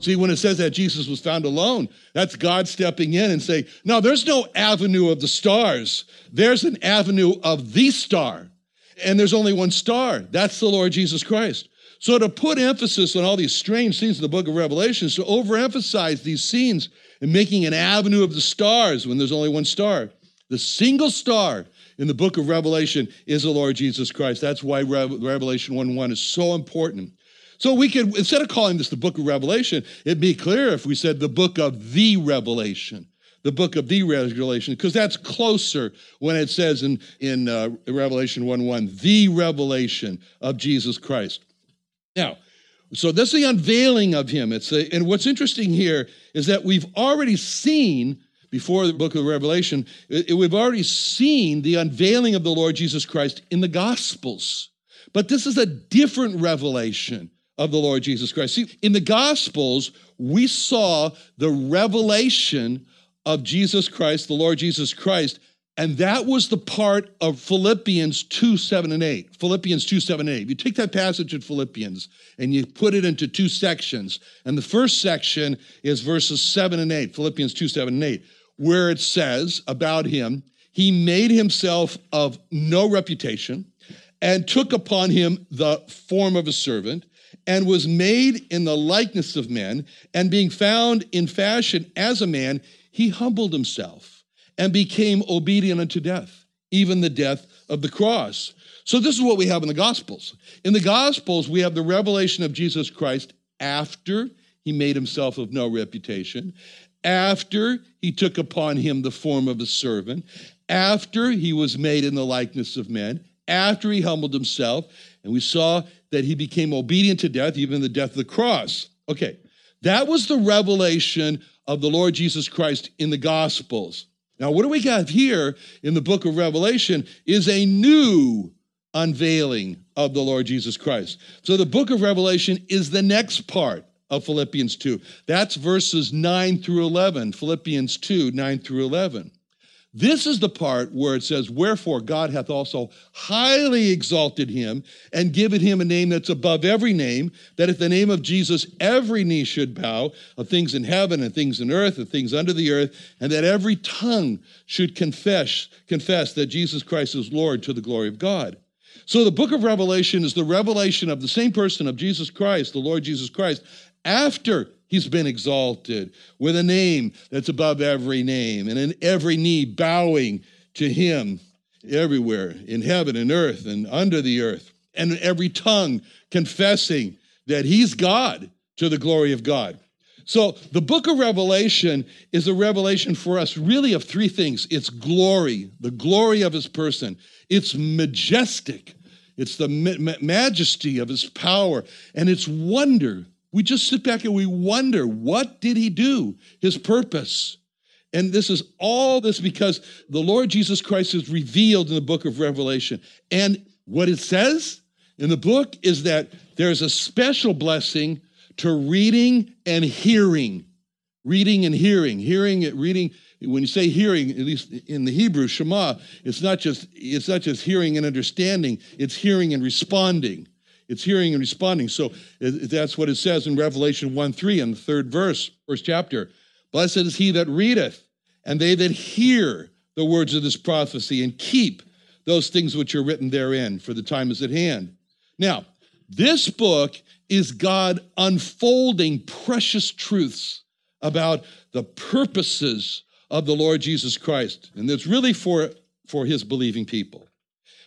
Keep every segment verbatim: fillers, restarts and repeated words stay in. See, when it says that Jesus was found alone, that's God stepping in and saying, no, there's no avenue of the stars. There's an avenue of the star, and there's only one star. That's the Lord Jesus Christ. So to put emphasis on all these strange scenes in the book of Revelation, to overemphasize these scenes and making an avenue of the stars when there's only one star. The single star in the book of Revelation is the Lord Jesus Christ. That's why Revelation one one is so important. So we could, instead of calling this the book of Revelation, it'd be clear if we said the book of the Revelation, the book of the Revelation, because that's closer when it says in, in uh, Revelation one one, the revelation of Jesus Christ. Now, so this is the unveiling of him. It's a, and what's interesting here is that we've already seen, before the book of Revelation, it, it, we've already seen the unveiling of the Lord Jesus Christ in the Gospels. But this is a different revelation of the Lord Jesus Christ. See, in the Gospels, we saw the revelation of Jesus Christ, the Lord Jesus Christ, and that was the part of Philippians two, seven, and eight. Philippians two, seven, and eight. If you take that passage in Philippians and you put it into two sections, and the first section is verses seven and eight, Philippians two, seven, and eight, where it says about him, he made himself of no reputation and took upon him the form of a servant, and was made in the likeness of men, and being found in fashion as a man, he humbled himself and became obedient unto death, even the death of the cross. So this is what we have in the Gospels. In the Gospels, we have the revelation of Jesus Christ after he made himself of no reputation, after he took upon him the form of a servant, after he was made in the likeness of men, after he humbled himself, and we saw that he became obedient to death, even the death of the cross. Okay, that was the revelation of the Lord Jesus Christ in the Gospels. Now, what do we got here in the book of Revelation is a new unveiling of the Lord Jesus Christ. So the book of Revelation is the next part of Philippians two. That's verses nine through eleven, Philippians two, nine through eleven. This is the part where it says, wherefore God hath also highly exalted him and given him a name that's above every name, that at the name of Jesus every knee should bow, of things in heaven and things in earth and things under the earth, and that every tongue should confess, confess that Jesus Christ is Lord to the glory of God. So the book of Revelation is the revelation of the same person of Jesus Christ, the Lord Jesus Christ, after he's been exalted with a name that's above every name, and in every knee bowing to him everywhere, in heaven and earth and under the earth, and every tongue confessing that he's God to the glory of God. So the book of Revelation is a revelation for us really of three things. It's glory, the glory of his person. It's majestic. It's the ma- majesty of his power, and it's wonder. We just sit back and we wonder, what did he do? His purpose. And this is all this because the Lord Jesus Christ is revealed in the book of Revelation. And what it says in the book is that there's a special blessing to reading and hearing. Reading and hearing. Hearing and reading. When you say hearing, at least in the Hebrew, Shema, it's not just, it's not just hearing and understanding. It's hearing and responding. It's hearing and responding. So that's what it says in Revelation one three in the third verse, first chapter. Blessed is he that readeth, and they that hear the words of this prophecy, and keep those things which are written therein, for the time is at hand. Now, this book is God unfolding precious truths about the purposes of the Lord Jesus Christ. And it's really for, for his believing people.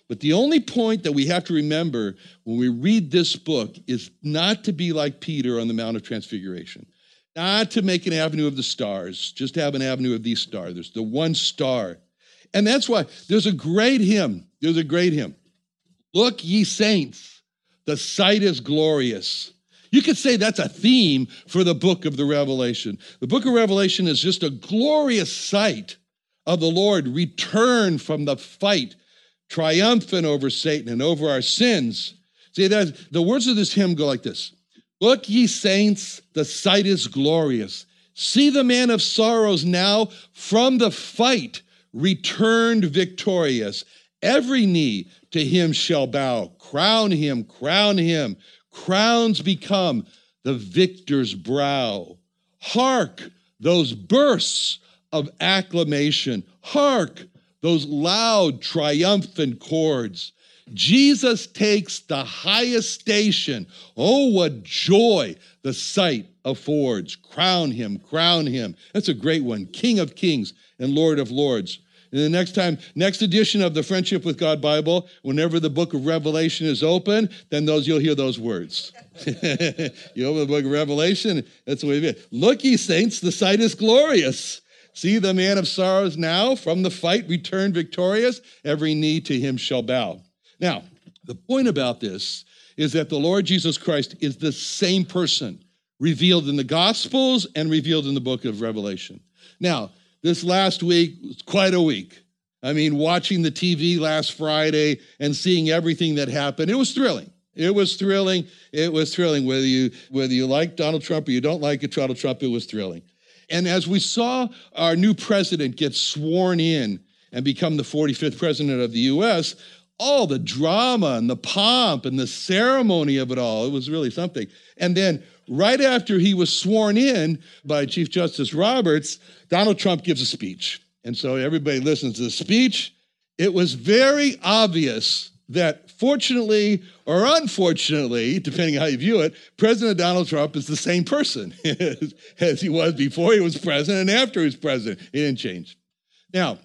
But the only point that we have to remember when we read this book is not to be like Peter on the Mount of Transfiguration, not to make an avenue of the stars, just have an avenue of these stars. There's the one star. And that's why there's a great hymn. There's a great hymn. Look, ye saints, the sight is glorious. You could say that's a theme for the book of the Revelation. The book of Revelation is just a glorious sight of the Lord returned from the fight, triumphant over Satan and over our sins. See, that the words of this hymn go like this. Look, ye saints, the sight is glorious. See the man of sorrows now from the fight returned victorious. Every knee to him shall bow. Crown him, crown him. Crowns become the victor's brow. Hark, those bursts of acclamation. Hark, those loud, triumphant chords. Jesus takes the highest station. Oh, what joy the sight affords. Crown him, crown him. That's a great one. King of kings and Lord of lords. And the next time, next edition of the Friendship with God Bible, whenever the book of Revelation is open, then those you'll hear those words. You open the book of Revelation, that's the way it is. Look, ye saints, the sight is glorious. See the man of sorrows now from the fight returned victorious. Every knee to him shall bow. Now, the point about this is that the Lord Jesus Christ is the same person revealed in the Gospels and revealed in the book of Revelation. Now, this last week was quite a week. I mean, watching the T V last Friday and seeing everything that happened, it was thrilling. It was thrilling. It was thrilling. Whether you, whether you like Donald Trump or you don't like Donald Trump, it was thrilling. And as we saw our new president get sworn in and become the forty-fifth president of the U S, all the drama and the pomp and the ceremony of it all, it was really something. And then right after he was sworn in by Chief Justice Roberts, Donald Trump gives a speech. And so everybody listens to the speech. It was very obvious that fortunately or unfortunately, depending on how you view it, President Donald Trump is the same person as he was before he was president and after he was president. He didn't change. Now,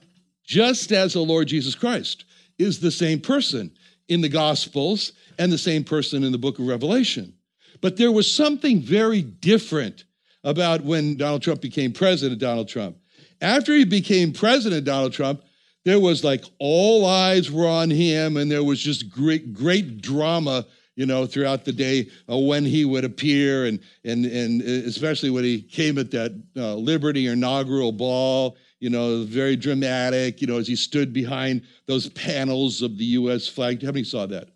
just as the Lord Jesus Christ is the same person in the Gospels and the same person in the book of Revelation, but there was something very different about when Donald Trump became president, Donald Trump. After he became president, Donald Trump, there was like all eyes were on him, and there was just great, great drama, you know, throughout the day uh, when he would appear, and and and especially when he came at that uh, Liberty inaugural ball, you know, very dramatic, you know, as he stood behind those panels of the U S flag. How many saw that?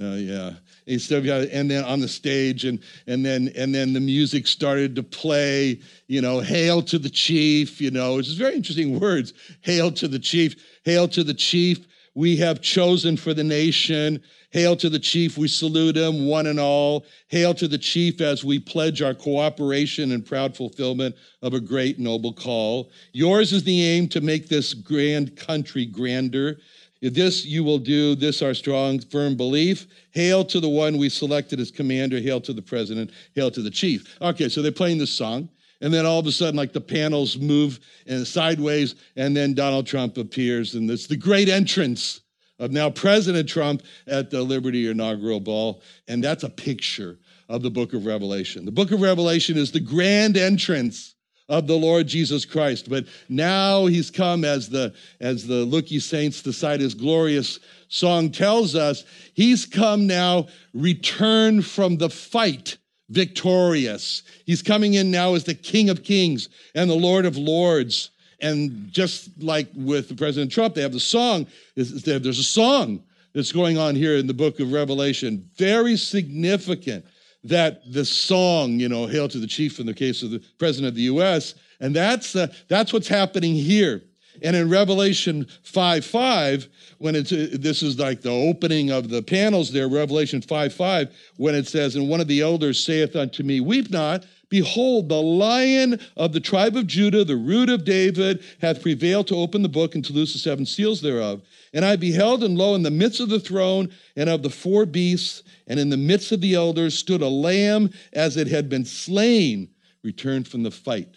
Uh, yeah. And then on the stage, and and then and then the music started to play, you know, hail to the chief, you know, which is very interesting words. Hail to the chief, hail to the chief, we have chosen for the nation. Hail to the chief, we salute him, one and all. Hail to the chief as we pledge our cooperation and proud fulfillment of a great noble call. Yours is the aim to make this grand country grander. This you will do, this our strong, firm belief. Hail to the one we selected as commander. Hail to the president. Hail to the chief. Okay, so they're playing this song. And then all of a sudden, like the panels move and sideways, and then Donald Trump appears. And it's the great entrance of now President Trump at the Liberty inaugural ball. And that's a picture of the book of Revelation. The book of Revelation is the grand entrance of the Lord Jesus Christ. But now he's come as the, as the Look Ye Saints, the sight is glorious song tells us. He's come now, returned from the fight, victorious. He's coming in now as the King of Kings and the Lord of Lords. And just like with President Trump, they have the song. There's a song that's going on here in the book of Revelation. Very significant that the song, you know, Hail to the Chief in the case of the President of the U S, and that's uh, that's what's happening here. And in Revelation five five, when it's, uh, this is like the opening of the panels there, Revelation five five, when it says, and one of the elders saith unto me, weep not, behold, the Lion of the tribe of Judah, the root of David, hath prevailed to open the book and to loose the seven seals thereof. And I beheld, and lo, in the midst of the throne and of the four beasts, and in the midst of the elders, stood a lamb as it had been slain, returned from the fight,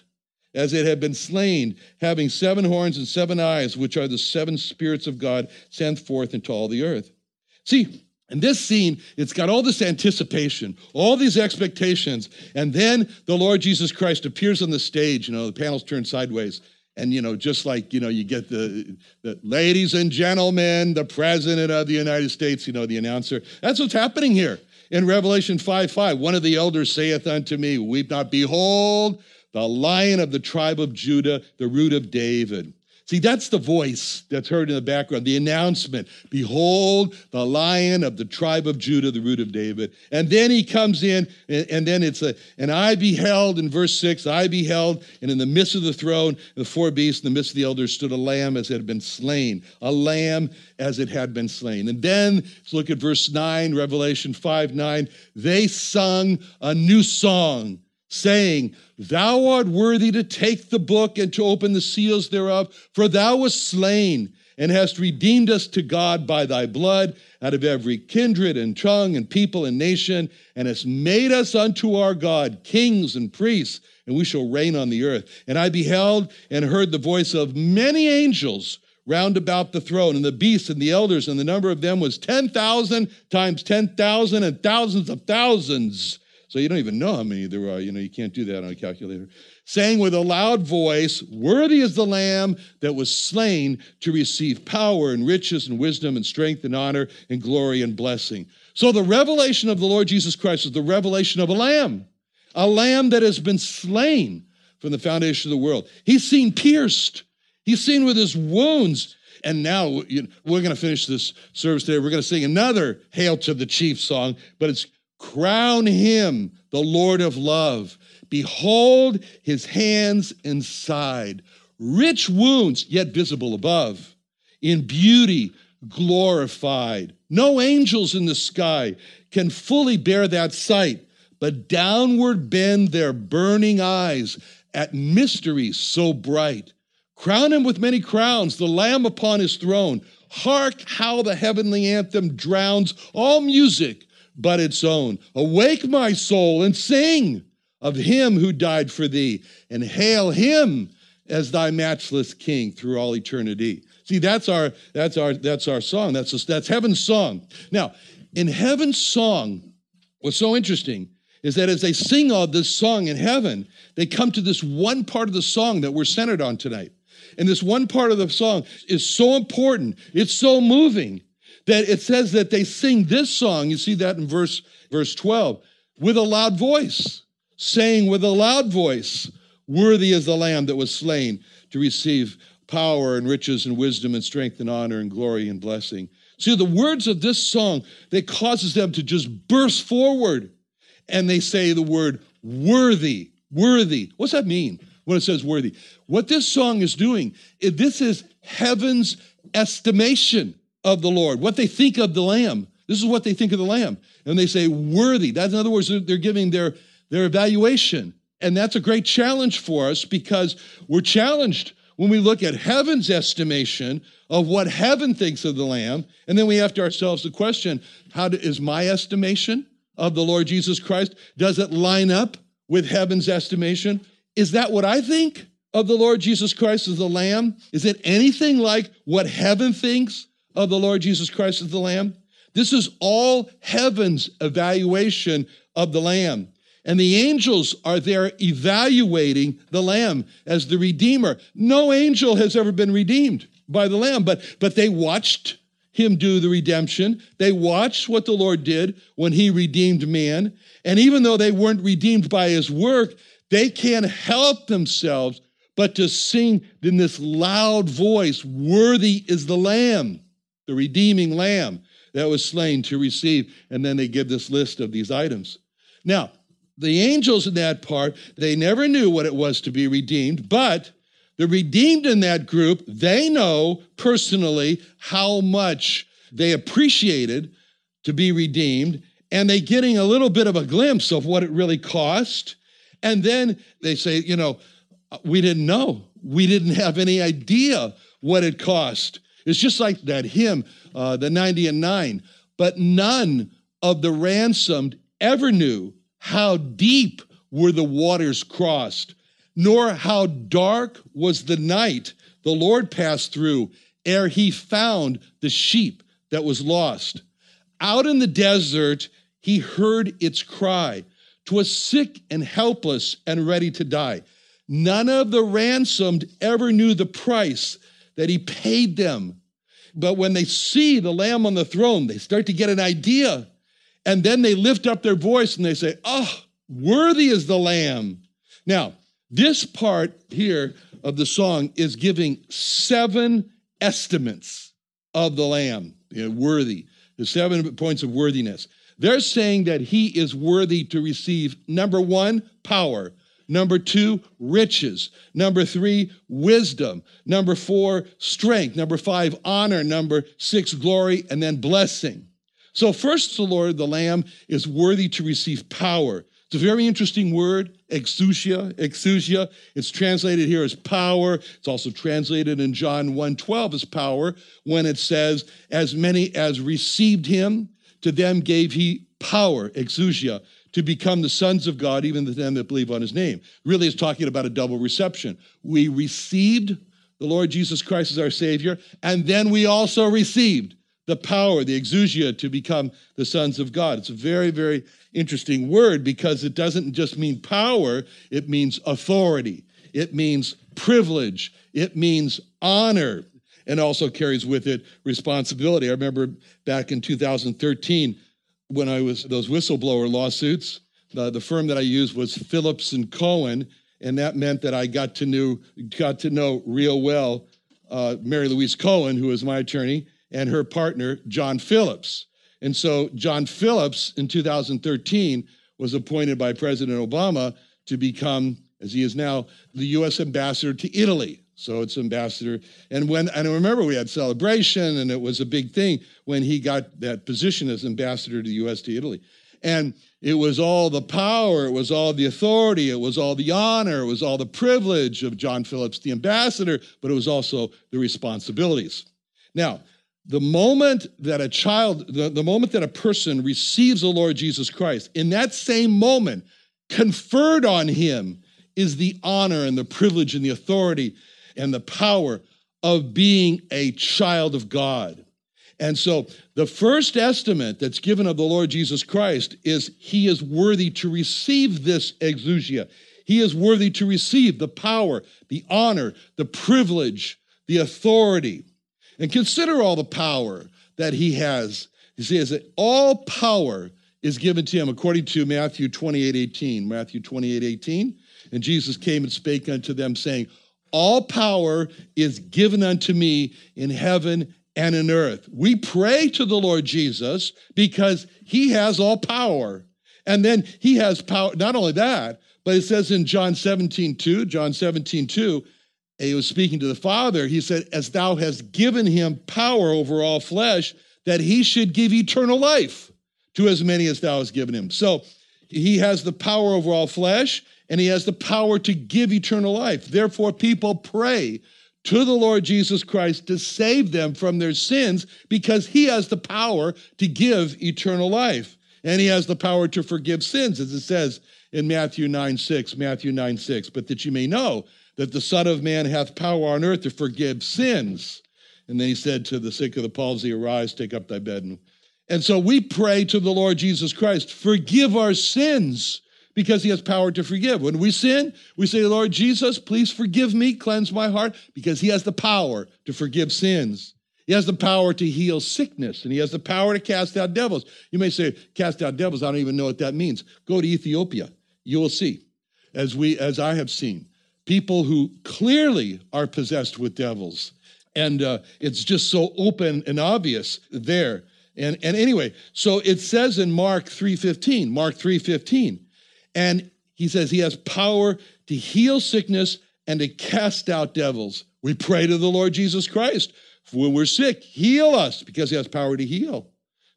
as it had been slain, having seven horns and seven eyes, which are the seven spirits of God sent forth into all the earth. See, in this scene, it's got all this anticipation, all these expectations, and then the Lord Jesus Christ appears on the stage. You know, the panel's turned sideways, and, you know, just like, you know, you get the, the ladies and gentlemen, the President of the United States, you know, the announcer. That's what's happening here. In Revelation five five, one of the elders saith unto me, weep not, behold, the Lion of the tribe of Judah, the Root of David. See, that's the voice that's heard in the background, the announcement. Behold, the Lion of the tribe of Judah, the Root of David. And then he comes in, and, and then it's a, and I beheld, in verse six, I beheld, and in the midst of the throne, the four beasts, in the midst of the elders, stood a lamb as it had been slain, a lamb as it had been slain. And then, let's look at verse nine, Revelation five nine, they sung a new song, saying, thou art worthy to take the book and to open the seals thereof, for thou wast slain and hast redeemed us to God by thy blood out of every kindred and tongue and people and nation, and hast made us unto our God kings and priests, and we shall reign on the earth. And I beheld and heard the voice of many angels round about the throne, and the beasts and the elders, and the number of them was ten thousand times ten thousand and thousands of thousands. So you don't even know how many there are. You know, you can't do that on a calculator. Saying with a loud voice, worthy is the Lamb that was slain to receive power and riches and wisdom and strength and honor and glory and blessing. So the revelation of the Lord Jesus Christ is the revelation of a Lamb, a Lamb that has been slain from the foundation of the world. He's seen pierced. He's seen with his wounds. And now, you know, we're going to finish this service today. We're going to sing another Hail to the Chief song, but it's crown him, the Lord of love. Behold his hands and side, rich wounds, yet visible above, in beauty glorified. No angels in the sky can fully bear that sight, but downward bend their burning eyes at mysteries so bright. Crown him with many crowns, the Lamb upon his throne. Hark how the heavenly anthem drowns all music but its own. Awake, my soul, and sing of him who died for thee, and hail him as thy matchless king through all eternity. See, that's our that's our that's our song. That's a, that's heaven's song. Now, in heaven's song, what's so interesting is that as they sing all this song in heaven, they come to this one part of the song that we're centered on tonight. And this one part of the song is so important, it's so moving, that it says that they sing this song. You see that in verse, verse twelve, with a loud voice, saying with a loud voice, worthy is the Lamb that was slain to receive power and riches and wisdom and strength and honor and glory and blessing. See, the words of this song, that causes them to just burst forward, and they say the word worthy, worthy. What's that mean when it says worthy? What this song is doing, this is heaven's estimation of the Lord, what they think of the Lamb. This is what they think of the Lamb. And they say, worthy. That's, in other words, they're giving their, their evaluation. And that's a great challenge for us, because we're challenged when we look at heaven's estimation of what heaven thinks of the Lamb. And then we have to ourselves the question, how do, is my estimation of the Lord Jesus Christ, does it line up with heaven's estimation? Is that what I think of the Lord Jesus Christ as the Lamb? Is it anything like what heaven thinks of the Lord Jesus Christ as the Lamb? This is all heaven's evaluation of the Lamb. And the angels are there evaluating the Lamb as the Redeemer. No angel has ever been redeemed by the Lamb, but, but they watched him do the redemption. They watched what the Lord did when he redeemed man. And even though they weren't redeemed by his work, they can't help themselves but to sing in this loud voice, worthy is the Lamb, the redeeming Lamb that was slain to receive. And then they give this list of these items. Now, the angels in that part, they never knew what it was to be redeemed, but the redeemed in that group, they know personally how much they appreciated to be redeemed, and they're getting a little bit of a glimpse of what it really cost. And then they say, you know, we didn't know. We didn't have any idea what it cost. It's just like that hymn, uh, the ninety and nine, but none of the ransomed ever knew how deep were the waters crossed. nor how dark was the night the Lord passed through ere he found the sheep that was lost. Out in the desert, he heard its cry. 'Twas sick and helpless and ready to die. None of the ransomed ever knew the price that he paid them. But when they see the Lamb on the throne, they start to get an idea. And then they lift up their voice and they say, "Oh, worthy is the Lamb." Now, this part here of the song is giving seven estimates of the Lamb, you know, worthy. There's seven points of worthiness. They're saying that he is worthy to receive, number one, power. Number two, riches. Number three, wisdom. Number four, strength. Number five, honor. Number six, glory, and then blessing. So first, the Lord, the Lamb, is worthy to receive power. It's a very interesting word, exousia, exousia. It's translated here as power. It's also translated in John one twelve as power when it says, as many as received him, to them gave he power, exousia, to become the sons of God, even to them that believe on his name. Really, it's talking about a double reception. We received the Lord Jesus Christ as our Savior, and then we also received the power, the exousia, to become the sons of God. It's a very, very interesting word because it doesn't just mean power, it means authority, it means privilege, it means honor, and also carries with it responsibility. I remember back in two thousand thirteen, when I was, those whistleblower lawsuits, the, the firm that I used was Phillips and Cohen, and that meant that I got to know, got to know real well uh, Mary Louise Cohen, who was my attorney, and her partner, John Phillips. And so John Phillips in two thousand thirteen was appointed by President Obama to become, as he is now, the U S ambassador to Italy. So it's ambassador, and when and I remember we had celebration, and it was a big thing when he got that position as ambassador to the U S to Italy. And it was all the power, it was all the authority, it was all the honor, it was all the privilege of John Phillips, the ambassador, but it was also the responsibilities. Now, the moment that a child, the, the moment that a person receives the Lord Jesus Christ, in that same moment, conferred on him is the honor and the privilege and the authority and the power of being a child of God. And so the first estimate that's given of the Lord Jesus Christ is he is worthy to receive this exousia. He is worthy to receive the power, the honor, the privilege, the authority. And consider all the power that he has. He says that all power is given to him according to Matthew twenty-eight eighteen. Matthew twenty-eight eighteen. And Jesus came and spake unto them, saying, all power is given unto me in heaven and in earth. We pray to the Lord Jesus because he has all power. And then he has power, not only that, but it says in John seventeen two, John seventeen two, he was speaking to the Father. He said, as thou hast given him power over all flesh, that he should give eternal life to as many as thou hast given him. So he has the power over all flesh, and he has the power to give eternal life. Therefore, people pray to the Lord Jesus Christ to save them from their sins because he has the power to give eternal life. And he has the power to forgive sins, as it says in Matthew nine six, Matthew nine six, but that you may know that the Son of Man hath power on earth to forgive sins. And then he said to the sick of the palsy, arise, take up thy bed. And so we pray to the Lord Jesus Christ, forgive our sins, because he has power to forgive. When we sin, we say, Lord Jesus, please forgive me, cleanse my heart, because he has the power to forgive sins. He has the power to heal sickness, and he has the power to cast out devils. You may say, cast out devils, I don't even know what that means. Go to Ethiopia, you will see, as we, as I have seen, people who clearly are possessed with devils, and uh, it's just so open and obvious there. And, and anyway, so it says in Mark three fifteen, Mark three fifteen, and he says he has power to heal sickness and to cast out devils. We pray to the Lord Jesus Christ. When we're sick, heal us, because he has power to heal.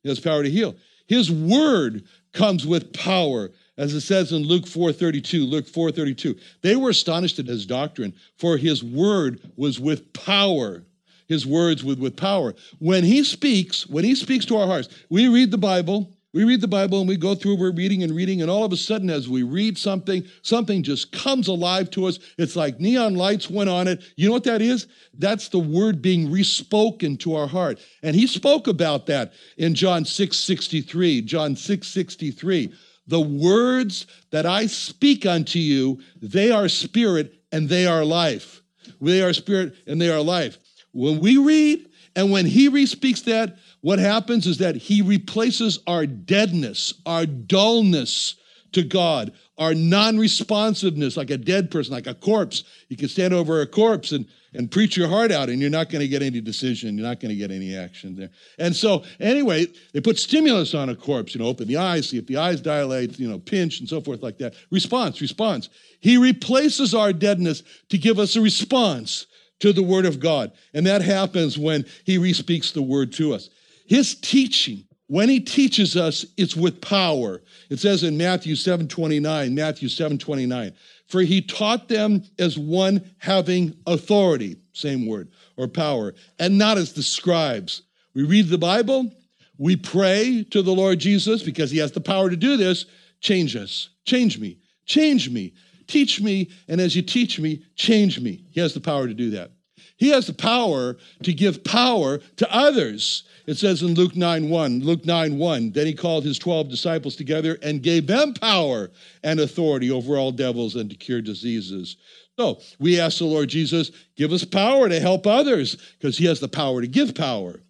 He has power to heal. His word comes with power, as it says in Luke four thirty-two. Luke four thirty-two. They were astonished at his doctrine, for his word was with power. His words with, with power. When he speaks, when he speaks to our hearts, we read the Bible, We read the Bible and we go through, we're reading and reading, and all of a sudden as we read something, something just comes alive to us. It's like neon lights went on it. You know what that is? That's the word being re-spoken to our heart. And he spoke about that in John six sixty-three. John six sixty-three. The words that I speak unto you, they are spirit and they are life. They are spirit and they are life. When we read and when he re-speaks that, what happens is that he replaces our deadness, our dullness to God, our non-responsiveness, like a dead person, like a corpse. You can stand over a corpse and, and preach your heart out, and you're not going to get any decision. You're not going to get any action there. And so anyway, they put stimulus on a corpse, you know, open the eyes, see if the eyes dilate, you know, pinch and so forth like that. Response, response. He replaces our deadness to give us a response to the word of God. And that happens when he re-speaks the word to us. His teaching, when he teaches us, it's with power. It says in Matthew seven twenty-nine, Matthew seven twenty-nine, for he taught them as one having authority, same word, or power, and not as the scribes. We read the Bible, we pray to the Lord Jesus because he has the power to do this. Change us, change me, change me, teach me, and as you teach me, change me. He has the power to do that. He has the power to give power to others. It says in Luke nine one, Luke nine one, then he called his twelve disciples together and gave them power and authority over all devils and to cure diseases. So we ask the Lord Jesus, give us power to help others because he has the power to give power.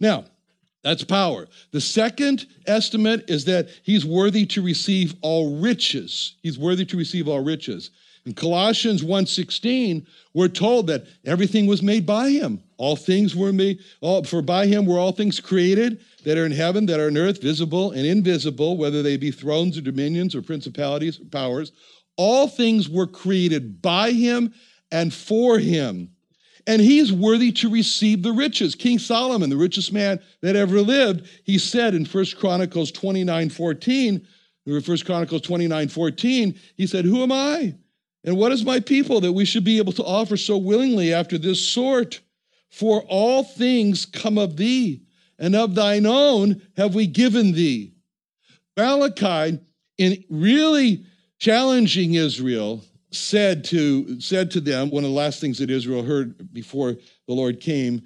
Now, that's power. The second estimate is that he's worthy to receive all riches. He's worthy to receive all riches. In Colossians one sixteen, we're told that everything was made by him. All things were made, all, for by him were all things created that are in heaven, that are in earth, visible and invisible, whether they be thrones or dominions or principalities or powers. All things were created by him and for him. And he's worthy to receive the riches. King Solomon, the richest man that ever lived, he said in First Chronicles twenty-nine fourteen, First Chronicles twenty-nine fourteen, he said, who am I? And what is my people that we should be able to offer so willingly after this sort? For all things come of thee, and of thine own have we given thee. Malachi, in really challenging Israel, said to, said to them, one of the last things that Israel heard before the Lord came,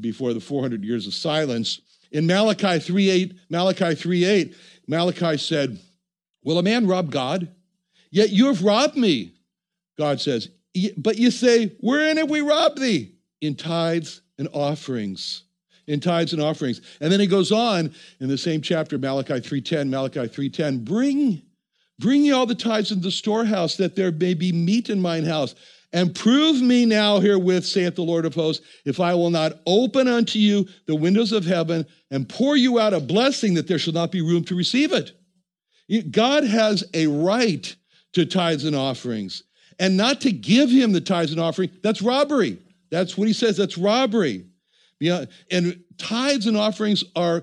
before the four hundred years of silence, in Malachi three eight, Malachi three eight, Malachi said, will a man rob God? Yet you have robbed me, God says. But you say, wherein have we robbed thee? In tithes and offerings. In tithes and offerings. And then he goes on in the same chapter, Malachi three ten, Malachi three ten, bring, bring ye all the tithes into the storehouse, that there may be meat in mine house. And prove me now herewith, saith the Lord of hosts, if I will not open unto you the windows of heaven and pour you out a blessing that there shall not be room to receive it. God has a right to tithes and offerings, and not to give him the tithes and offering. That's robbery. That's what he says. That's robbery. And tithes and offerings are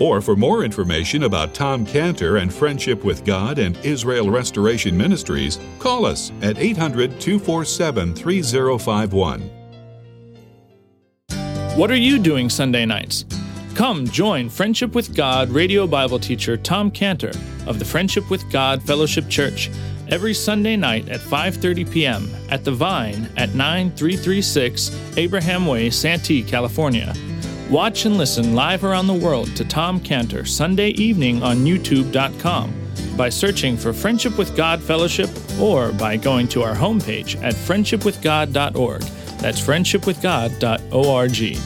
Or for more information about Tom Cantor and Friendship with God and Israel Restoration Ministries, call us at eight hundred two four seven three zero five one. What are you doing Sunday nights? Come join Friendship with God radio Bible teacher Tom Cantor of the Friendship with God Fellowship Church every Sunday night at five thirty p.m. at The Vine at nine three three six Abraham Way, Santee, California. Watch and listen live around the world to Tom Cantor Sunday evening on YouTube dot com by searching for Friendship with God Fellowship or by going to our homepage at friendship with god dot org. That's friendship with god dot org.